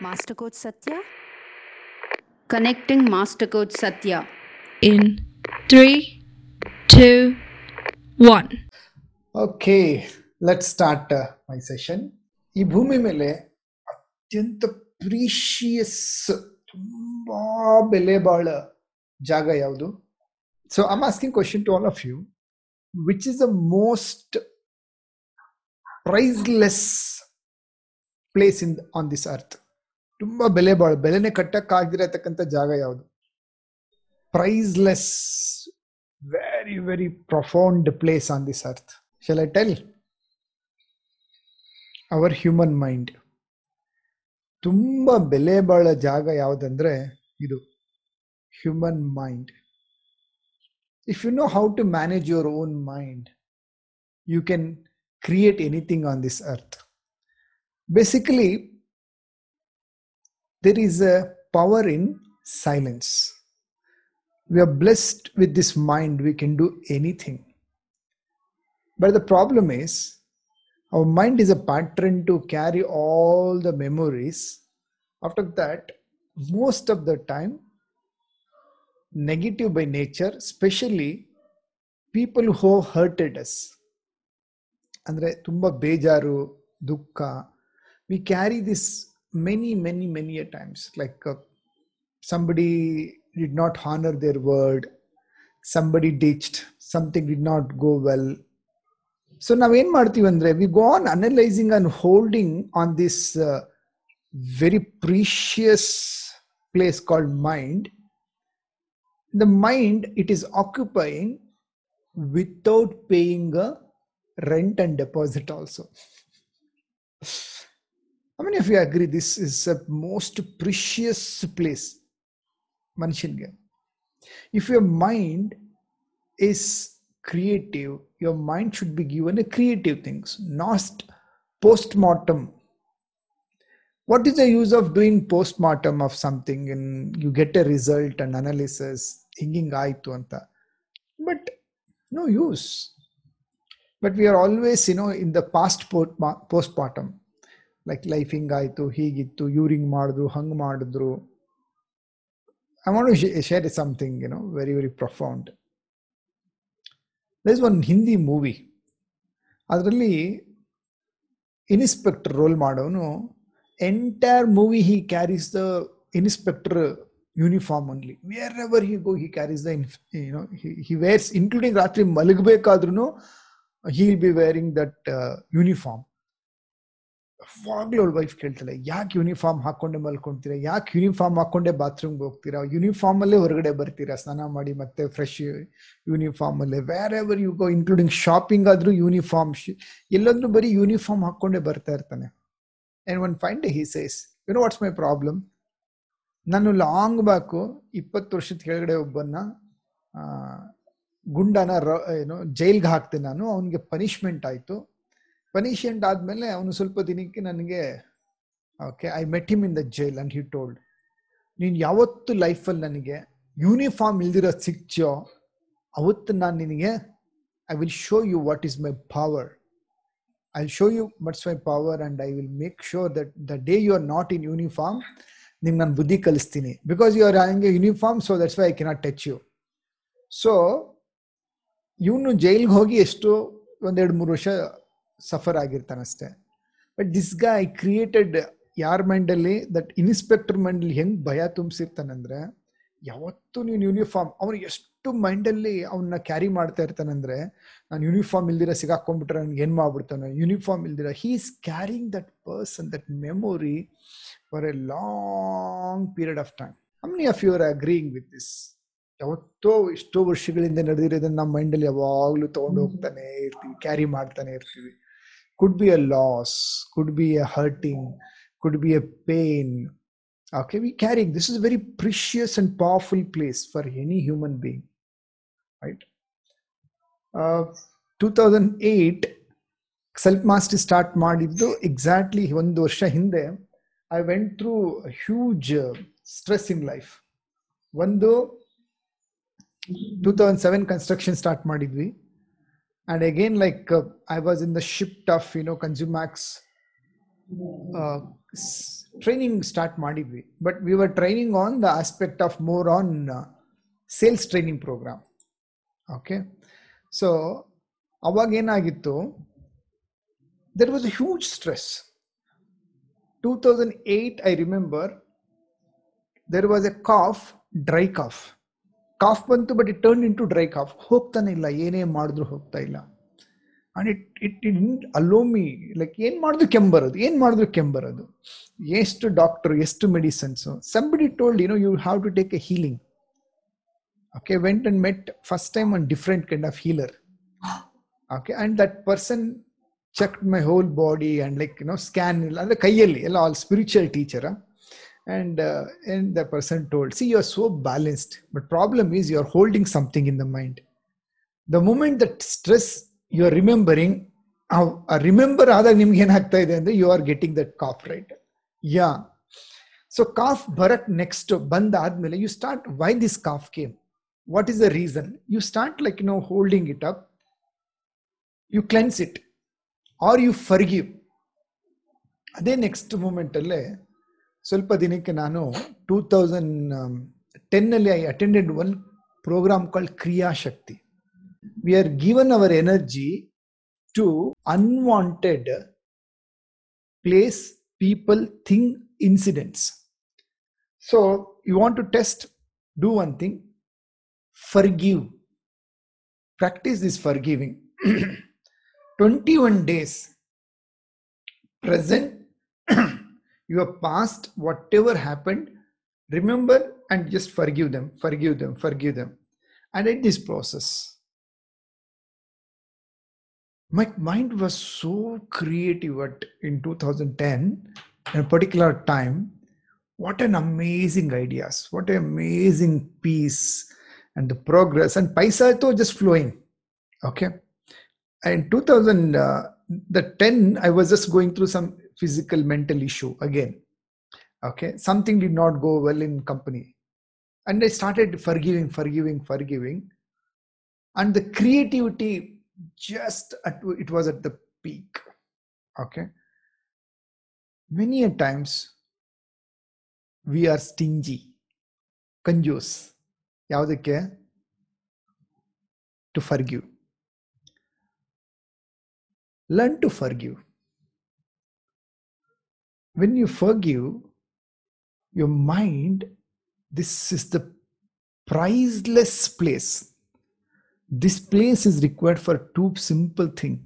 Master Coach Satya. Connecting Master Coach Satya. In 3, 2, 1. Okay, let's start my session. ಈ ಭೂಮಿ ಮೇಲೆ ಅತ್ಯಂತ precious, ತುಂಬಾ ಬೆಲೆ ಬಾಳ ಜಾಗ ಯಾವುದು? So I'm asking question to all of you, which is the most priceless place on this earth? ತುಂಬಾ ಬೆಲೆನೇ ಕಟ್ಟಕ್ಕಾಗಿರತಕ್ಕಂಥ ಜಾಗ ಯಾವುದು? Priceless, very very profound place on this earth. Shall I tell? Our human mind. ತುಂಬಾ ಬೆಲೆ ಬಾಳ ಜಾಗ ಯಾವುದಂದ್ರೆ ಇದು human mind. If you know how to manage your own mind, you can create anything on this earth. Basically, there is a power in silence. We are blessed with this mind, we can do anything. But the problem is, our mind is a pattern to carry all the memories. After that, most of the time, negative by nature, especially people who hurted us. Andre tumba bejaru, dukkha. We carry this many a times. Like somebody did not honor their word. Somebody ditched. Something did not go well. So now en martivi andre we go on analyzing and holding on this very precious place called mind. The mind, it is occupying without paying a rent and deposit also. How many of you agree this is the most precious place? Manushyanga. If your mind is creative, your mind should be given a creative things, not post-mortem. What is the use of doing post-mortem of something and you get a result and analysis, hinging aitu anta? But no use. But we are always, in the past postpartum, like life hing aitu, higittu, yuring madidru, hang madidru. I want to share something, very, very profound. There's one Hindi movie. Adrally, Inspector role madavanu. Entire movie he carries the inspector uniform only. Wherever he go, he carries the he wears, including ratri malagbeekadrunu he will be wearing that uniform. Foglow wife keltale, yak uniform hakonde malkontira, yak uniform hakonde bathroom ge hogtira, uniform alle horagade bartira, snana maadi matte fresh uniform alle, wherever you go, including shopping adru uniform, ellandru bari uniform hakonde barta irtane. And one fine day he says, you know what's my problem? Nanu long baku 20 ವರ್ಷದ ಕೆಳಗಡೆ ಒಬ್ಬನ ಗುಂಡನ ಜೈಲ್ಗೆ ಹಾಕ್ತೀನಿ, ನಾನು ಅವನಿಗೆ punishment ಆಯಿತು. Punishment ಆದಮೇಲೆ ಅವನು ಸ್ವಲ್ಪ ದಿನಕ್ಕೆ ನನಗೆ okay, I met him in the jail and he told, ನೀನು ಯಾವತ್ತು ಲೈಫಲ್ಲಿ ನನಗೆ ಯೂನಿಫಾರ್ಮ್ ಇಲ್ದಿರೋ ಸಿಕ್ಚೋ ಅವತ್ತು ನಾನು ನಿನಗೆ I will show you what is my power. I'll show you what's my power and I will make sure that the day you are not in uniform, nimgan buddhi kalistini. Because you are wearing a uniform, so that's why I cannot touch you. So, ಇವನು ಜೈಲ್ಗೆ ಹೋಗಿ ಎಷ್ಟು 1-2-3 ವರ್ಷ suffer ಆಗಿರ್ತಾನಷ್ಟೆ. But this guy created, ಯಾರ ಮೈಂಡಲ್ಲಿ that inspector ಮೈಂಡಲ್ಲಿ ಹೆಂಗೆ ಭಯ ತುಂಬಿಸಿರ್ತಾನಂದ್ರೆ, ಯಾವತ್ತೂ ನೀನು ಯೂನಿಫಾರ್ಮ್, ಅವನು ಎಷ್ಟು ಮೈಂಡಲ್ಲಿ ಅವನ್ನ ಕ್ಯಾರಿ ಮಾಡ್ತಾ ಇರ್ತಾನಂದ್ರೆ, ನಾನು ಯೂನಿಫಾರ್ಮ್ ಇಲ್ದಿರ ಸಿಗಾಕೊಂಡ್ಬಿಟ್ರೆ ನನ್ಗೆ ಏನು ಮಾಡ್ಬಿಡ್ತಾನೆ, ಯೂನಿಫಾರ್ಮ್ ಇಲ್ದಿರ. He is carrying that person, that memory for a long period of time. How many of you are agreeing with this? ಯಾವತ್ತೋ ಎಷ್ಟೋ ವರ್ಷಗಳಿಂದ ನಡೆದಿರೋದನ್ನ ನಮ್ಮ ಮೈಂಡಲ್ಲಿ ಯಾವಾಗಲೂ ತೊಗೊಂಡು ಹೋಗ್ತಾನೆ ಇರ್ತೀವಿ, ಕ್ಯಾರಿ ಮಾಡ್ತಾನೆ ಇರ್ತೀವಿ. Could be a loss, could be a hurting, could be a pain. Okay, we carrying. This is a very precious and powerful place for any human being, right? 2008 self mastery start madiddu exactly 1 varsha hinde. I went through a huge stress in life. Ondo 2007 construction start madidvi, and again like I was in the shift of Consumax training start ಮಾಡಿದ್ವಿ, but we were training on the aspect of more on sales training program. Okay, so ಅವಾಗೇನಾಗಿತ್ತು, there was a huge stress. 2008 I remember there was a cough, dry cough. Cough bantu but it turned into dry cough. ಹೋಗ್ತಾನೆ ಇಲ್ಲ, ಏನೇ ಮಾಡಿದ್ರು ಹೋಗ್ತಾ ಇಲ್ಲ. And it didn't allow me, like ಏನು ಮಾಡಿದ್ರು ಕೆಂಬರೋದು. ಎಷ್ಟು ಡಾಕ್ಟ್ರು, ಎಷ್ಟು medicines. Somebody told you know you have to take a healing. Okay, went and met first time one different kind of healer. Okay, and that person checked my whole body and like you know scan ಇಲ್ಲ ಅಂದರೆ ಕೈಯಲ್ಲಿ ಎಲ್ಲ, all spiritual ಟೀಚರಾ. And the person told, see, you are so balanced, but problem is you are holding something in the mind. The moment that stress you are remembering, remember adag nimge en aagta ide andre you are getting that cough, right? Yeah. So cough barak next band aadmele you start, why this cough came, what is the reason? You start like holding it up, you cleanse it or you forgive. Ade next moment alle ಸ್ವಲ್ಪ ದಿನಕ್ಕೆ ನಾನು 2010 I attended one program called Kriyashakti. We are given our energy to unwanted place, people, thing, incidents. So you want to test, do one thing, forgive, practise this forgiving. 21 days present your past, whatever happened, remember and just forgive them. And in this process my mind was so creative in 2010 at a particular time. What an amazing ideas, what an amazing peace and the progress and paisa to just flowing. Okay, and in 2010 I was just going through some physical, mental issue again. Okay, something did not go well in company, and I started forgiving, and the creativity just it was at the peak. Okay, many a times we are stingy, conjuice, yavadukke to forgive. Learn to forgive. When you forgive your mind, this is the priceless place. This place is required for two simple things,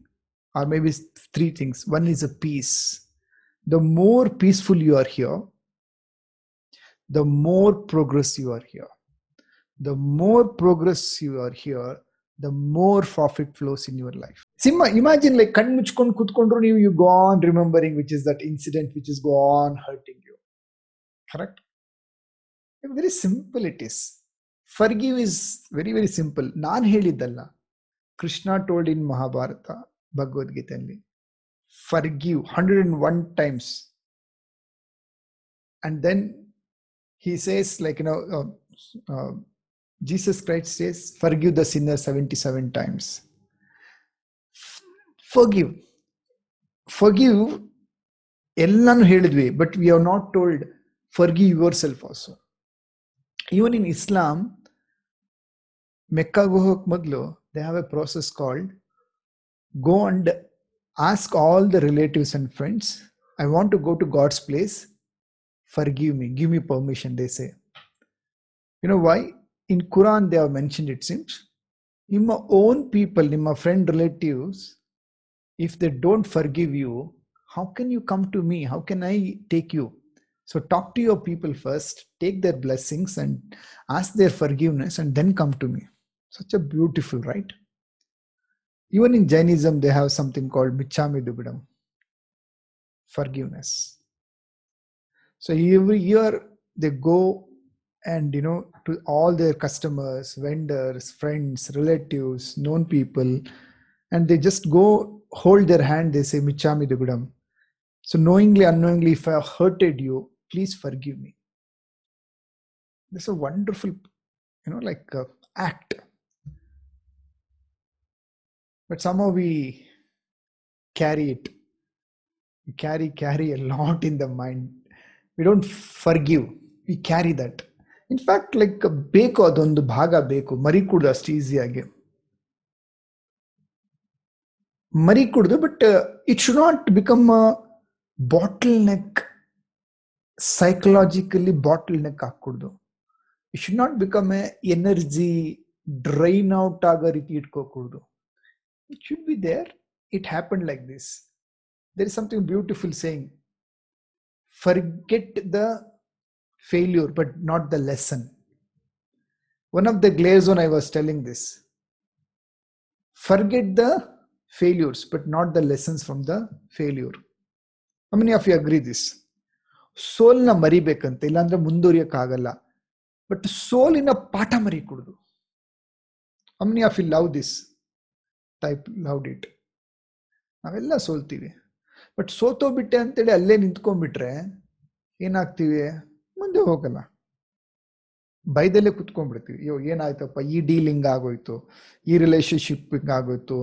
or maybe three things. One is a peace. The more peaceful you are here, the more progress you are here. The more progress you are here, the more profit flows in your life. Simma, imagine like kan muchkond kutkondru you go on remembering, which is that incident which is go on hurting you. Correct? Very simple it is. Forgive is very very simple. Naan helidalla, Krishna told in Mahabharata, Bhagavad Gita alli, forgive 101 times. And then he says like Jesus Christ says, forgive the sinner 77 times. Forgive ellanu helidve, but we have not told forgive yourself also. Even in Islam, Mecca gohok modlu they have a process called go and ask all the relatives and friends, I want to go to God's place, forgive me, give me permission, they say. You know why? In Quran they have mentioned, it seems, ನಿಮ್ಮ own people, ನಿಮ್ಮ friend, relatives, if they don't forgive you, how can you come to me, how can I take you? So talk to your people first, take their blessings and ask their forgiveness and then come to me. Such a beautiful, right? Even in Jainism they have something called ಮಿಚ್ಛಾಮಿ Dukkadam, forgiveness. So every year they go and to all their customers, vendors, friends, relatives, known people, and they just go hold their hand, they say Michhami Dukkadam. So knowingly, unknowingly, if I have hurted you, please forgive me. That's a wonderful act, but somehow we carry a lot in the mind. we don't forgive, we carry that. In fact, like ಬೇಕು ಅದೊಂದು ಭಾಗ ಬೇಕು, ಮರಿ ಕುಡ್ದು ಅಷ್ಟು ಈಸಿಯಾಗಿ ಮರಿ ಕುಡ್ದು. But it should not become bottle neck, psychologically bottle neck ಹಾಕುಡ್ದು. It should not become a energy drain out ಆಗೋ ರೀತಿ ಇಟ್ಕೋಕೂಡ್ದು. It should be there, it happen like this. There is something beautiful saying, forget the failure but not the lesson. One of the Glazon I was telling this, forget the failures but not the lessons from the failure. How many of you agree this? Soul na maribekante illa andre munduriyaka agalla, but soul ina paatha marikudu. How many of you love this type? Loved it. Navella soltivi. But ಸೋತೋಗ್ಬಿಟ್ಟೆ ಅಂತೇಳಿ ಅಲ್ಲೇ ನಿಂತ್ಕೊಂಡ್ಬಿಟ್ರೆ ಏನಾಗ್ತೀವಿ, ಮುಂದೆ ಹೋಗಲ್ಲ, ಬೈದಲ್ಲೇ ಕುತ್ಕೊಂಡ್ಬಿಡ್ತೀವಿ. ಅಯ್ಯೋ ಏನಾಯ್ತಪ್ಪ, ಈ deal ಹಿಂಗಾಗೋಯ್ತು, ಈ relationship ಹಿಂಗಾಗೋಯ್ತು,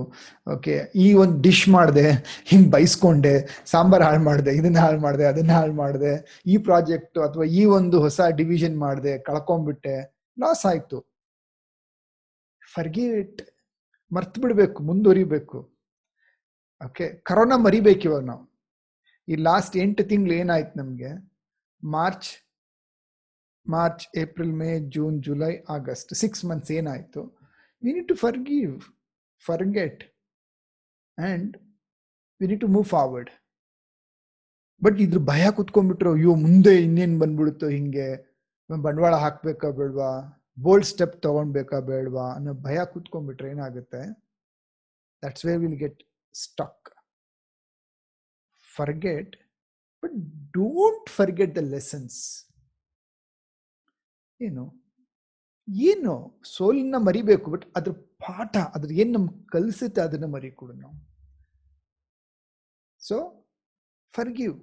okay ಈ ಒಂದು ಡಿಶ್ ಮಾಡಿದೆ, ಹಿಂಗೆ ಬೈಸ್ಕೊಂಡೆ, ಸಾಂಬಾರು ಹಾಳು ಮಾಡಿದೆ, ಇದನ್ನ ಹಾಳು ಮಾಡಿದೆ, ಅದನ್ನ ಹಾಳು ಮಾಡಿದೆ, ಈ ಪ್ರಾಜೆಕ್ಟು ಅಥವಾ ಈ ಒಂದು ಹೊಸ ಡಿವಿಷನ್ ಮಾಡಿದೆ, ಕಳ್ಕೊಂಡ್ಬಿಟ್ಟೆ, ಲಾಸ್ ಆಯಿತು. ಫರ್ಗಿಟ್, ಮರ್ತು ಬಿಡಬೇಕು, ಮುಂದುವರಿಬೇಕು. ಓಕೆ, ಕರೋನಾ ಮರಿಬೇಕು. ಇವಾಗ ನಾವು ಈ ಲಾಸ್ಟ್ 8 ತಿಂಗಳು ಏನಾಯ್ತು ನಮಗೆ, March April May June July August, 6 months ಏನಾಯಿತು. We need to forgive, forget and we need to move forward. But ಇದ್ರ ಭಯ ಕುತ್ಕೊಂಡ್ಬಿಟ್ರು, ಅಯ್ಯೋ ಮುಂದೆ ಇನ್ನೇನು ಬಂದ್ಬಿಡುತ್ತೋ, ಹಿಂಗೆ ಬಂಡವಾಳ ಹಾಕಬೇಕಾ ಬೇಡವಾ, ಬೋಲ್ಡ್ ಸ್ಟೆಪ್ ತೊಗೊಳ್ಬೇಕಾ ಬೇಡವಾ ಅನ್ನೋ ಭಯ ಕುತ್ಕೊಂಡ್ಬಿಟ್ರೆ ಏನಾಗುತ್ತೆ, that's where will get stuck. Forget, but don't forget the lessons. You know soulna maribeku, but adra paatha adra yen nam kalisutte adana marikudu now. So forgive,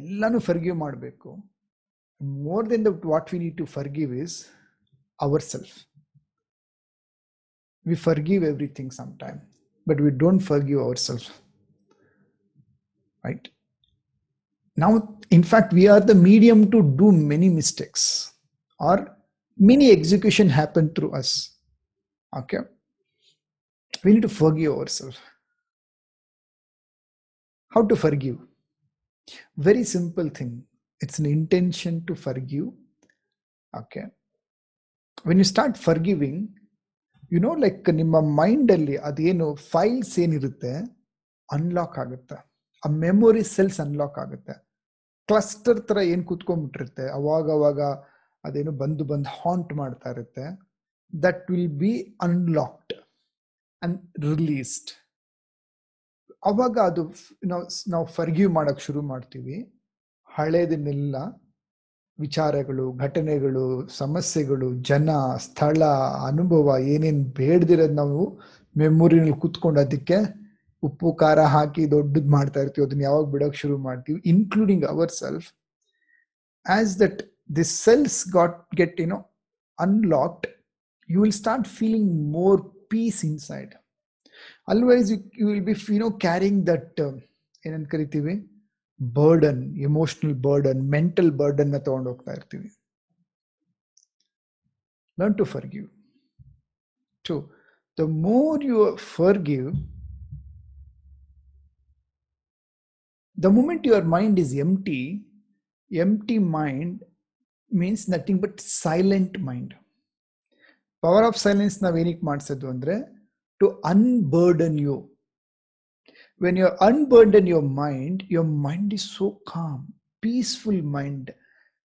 ellanu forgive maadbeku. More than that, what we need to forgive is ourselves. We forgive everything sometime, but we don't forgive ourselves, right? Now, in fact, we are the medium to do many mistakes, or many execution happen through us. Okay, we need to forgive ourselves. How to forgive? Very simple thing. It's an intention to forgive. Okay, when you start forgiving, like ನಿಮ್ಮ ಮೈಂಡಲ್ಲಿ ಅದೇನು files ಏನಿರುತ್ತೆ unlock ಆಗುತ್ತೆ, ಆ memory cells unlock ಆಗುತ್ತೆ. Cluster ಥರ ಏನು ಕೂತ್ಕೊಂಡ್ಬಿಟ್ಟಿರುತ್ತೆ, ಅವಾಗವಾಗ ಅದೇನು ಬಂದು ಹಾಂಟ್ ಮಾಡ್ತಾ ಇರುತ್ತೆ. That will be unlocked and released. ಅವಾಗ ಅದು ನಾವು ಫರ್ಗಿವ್ ಮಾಡೋಕ್ಕೆ ಶುರು ಮಾಡ್ತೀವಿ. ಹಳೇದನ್ನೆಲ್ಲ, ವಿಚಾರಗಳು, ಘಟನೆಗಳು, ಸಮಸ್ಯೆಗಳು, ಜನ, ಸ್ಥಳ, ಅನುಭವ, ಏನೇನು ಬೇಡದಿರೋದು ನಾವು ಮೆಮೊರಿನಲ್ಲಿ ಕೂತ್ಕೊಂಡು ಅದಕ್ಕೆ ಉಪ್ಪು ಖಾರ ಹಾಕಿ ದೊಡ್ಡದು ಮಾಡ್ತಾ ಇರ್ತೀವಿ. ಅದನ್ನ ಯಾವಾಗ ಬಿಡೋಕ್ಕೆ ಶುರು ಮಾಡ್ತೀವಿ, including our self. As that this cells get unlocked, you will start feeling more peace inside. Always you will be carrying that ಏನಂತ ಕರಿತೀವಿ burden, emotional burden, mental burden ತಗೊಂಡು ಹೋಗ್ತಾ ಇರ್ತೀವಿ. Learn to forgive. To the more you forgive, the moment your mind is empty. Empty mind means nothing but silent mind. Power of silence ನಾವೇನಕ್ಕೆ ಮಾಡಿಸೋದು ಅಂದರೆ, to unburden you. When you unburden your mind is so calm, peaceful mind,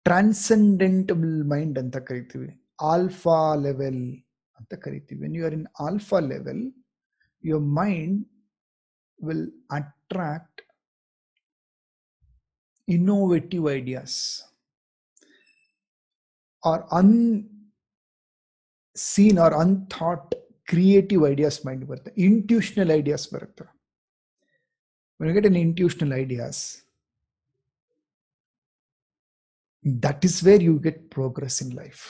transcendental mind anta karitive, alpha level anta karitive. When you are in alpha level, your mind will attract innovative ideas or unseen or unthought creative ideas mind barutha, intuitional ideas barutha. When you get an intuitional ideas, that is where you get progress in life.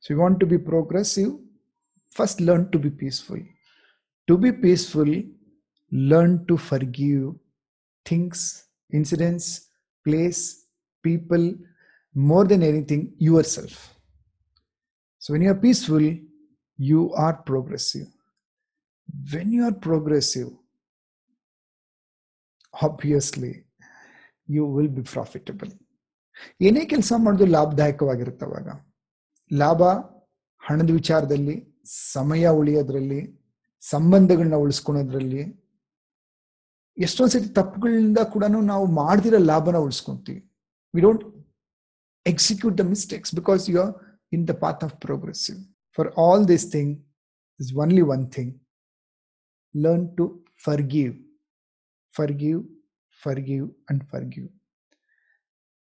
So you want to be progressive, first learn to be peaceful. To be peaceful, Learn to forgive things, incidents, place, people, more than anything, yourself. So when you are peaceful, you are progressive. When you are progressive, obviously, you will be profitable. ಏನೇ ಕೆಲಸ ಮಾಡೋದು ಲಾಭದಾಯಕವಾಗಿರುತ್ತವಾಗ. ಲಾಭ ಹಣದ ವಿಚಾರದಲ್ಲಿ, ಸಮಯ ಉಳಿಯೋದ್ರಲ್ಲಿ, ಸಂಬಂಧಗಳನ್ನ ಉಳಿಸ್ಕೊಳೋದ್ರಲ್ಲಿ. ಎಷ್ಟೊಂದು ಸತಿ ತಪ್ಪುಗಳಿಂದ ಕೂಡ ನಾವು ಮಾಡ್ದಿರೋ ಲಾಭನ ಉಳಿಸ್ಕೊಂತೀವಿ. We don't execute the mistakes because you are in the path of progressive. For all this thing, there's only one thing. Learn to forgive. Forgive, forgive and forgive.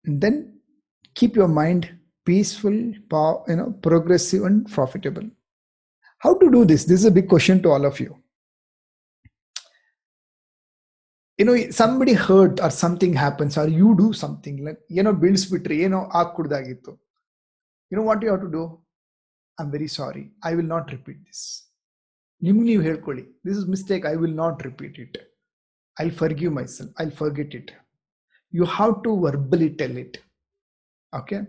And then keep your mind peaceful, progressive and profitable. How to do this? This is a big question to all of you. Somebody hurt or something happens or you do something like, bilsbitri, akkudagittu. You know what you have to do? I'm very sorry. I will not repeat this. You helkoli. This is a mistake. I will not repeat it. I'll forgive myself. I'll forget it. You have to verbally tell it. Okay.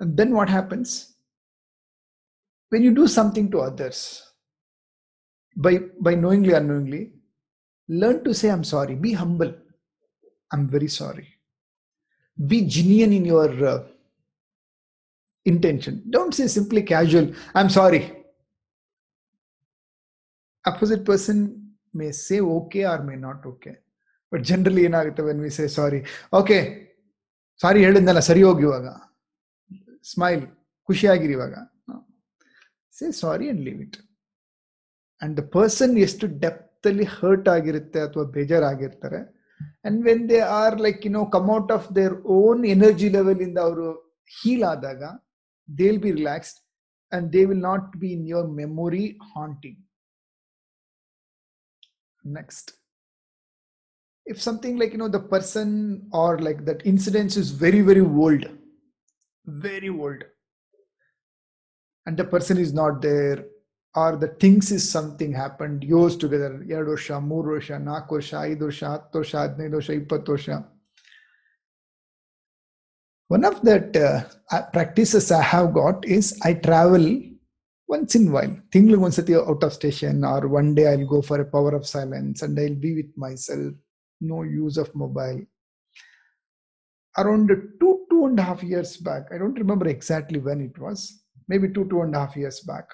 And then what happens? When you do something to others, by knowingly or unknowingly, learn to say, I'm sorry. Be humble. I'm very sorry. Be genuine in your intention. Don't say simply casual, I'm sorry. Opposite person may say okay or may not okay. But generally, when we say sorry, okay, sorry, sari hogi vaga. Smile, kushiyagiri vaga. No. Say sorry and leave it. And the person is to depth. Hurt ಆಗಿರುತ್ತೆ ಅಥವಾ ಬೇಜಾರಾಗಿರ್ತಾರೆ. And when they are like come out of their own energy level ಇಂದ ಅವರು heal ಆದಾಗ they will be relaxed and they will not be in your memory haunting. Next, if something like the person are like that incidence is very very old, very old, and the person is not there. Or the things is something happened, yours together, 2 ವರ್ಷ, 3 ವರ್ಷ, 4 ವರ್ಷ, 5 ವರ್ಷ, 10 ವರ್ಷ, 15 ವರ್ಷ, 20 ವರ್ಷ. One of that practices I have got is I travel once in a while. Thinking once out of station or one day I'll go for a power of silence and I'll be with myself. No use of mobile. Around 2.5 years back, I don't remember exactly when it was, maybe 2.5 years back.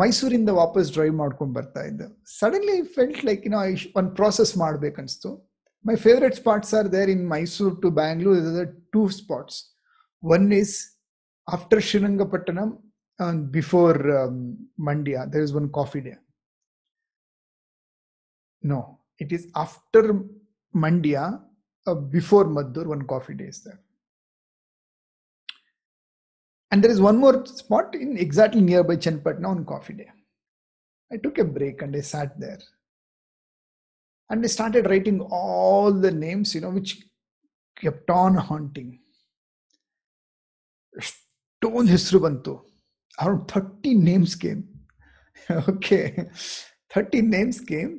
ಮೈಸೂರಿಂದ ವಾಪಸ್ drive ಮಾಡ್ಕೊಂಡು ಬರ್ತಾ ಇದ್ದೆ. Suddenly I felt like ಒಂದು process ಮಾಡ್ಬೇಕನ್ನಿಸ್ತು. My favourite spots are there in Mysuru to Bangalore. Is the 2 spots. One is after Srirangapatnam and before Mandya. There is one coffee Day. No, it is after Mandya before Maddur. One coffee day is there. And there is one more spot in exactly nearby Chenpatna on coffee day. I took a break and I sat there. And I started writing all the names, which kept on haunting. Stone Hisru Bantu. Around 30 names came. Okay. 30 names came.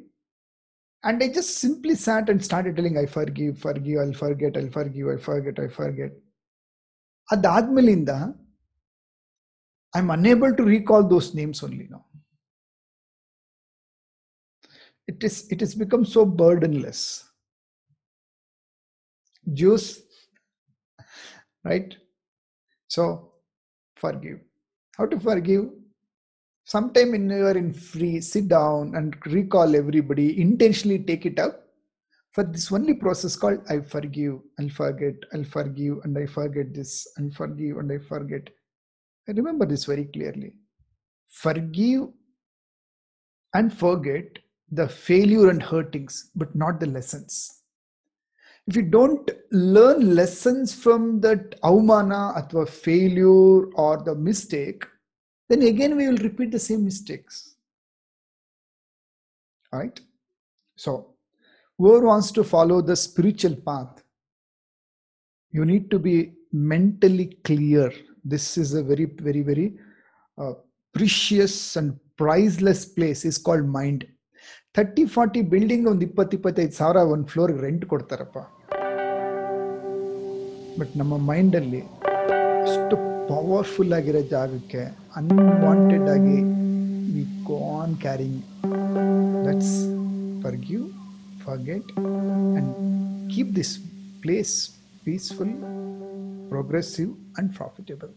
And I just simply sat and started telling, I forgive, forgive, I'll forget, I'll forgive, I'll forget, I'll forget. Adadmelinda. I'm unable to recall those names only now. It has become so burdenless. Jews, right? So, forgive. How to forgive? Sometime when you are in free, sit down and recall everybody, intentionally take it up for this only process called I forgive, I'll forget, I'll forgive and I forget this, and forgive and I forget. I remember this very clearly. Forgive and forget the failure and hurtings, but not the lessons. If you don't learn lessons from that avmana athwa failure or the mistake, then again we will repeat the same mistakes. Alright? So, whoever wants to follow the spiritual path, you need to be mentally clear. This is a very, very, very precious and priceless place. It's called mind. 30-40 building ಒಂದು 20,000-25,000 ಒಂದು ಫ್ಲೋರ್ಗೆ rent ಕೊಡ್ತಾರಪ್ಪ. But ನಮ್ಮ ಮೈಂಡಲ್ಲಿ ಅಷ್ಟು powerful ಆಗಿರೋ ಜಾಗಕ್ಕೆ unwanted ಆಗಿ we go on carrying. Let's forgive, forget and keep this place peaceful, progressive and profitable.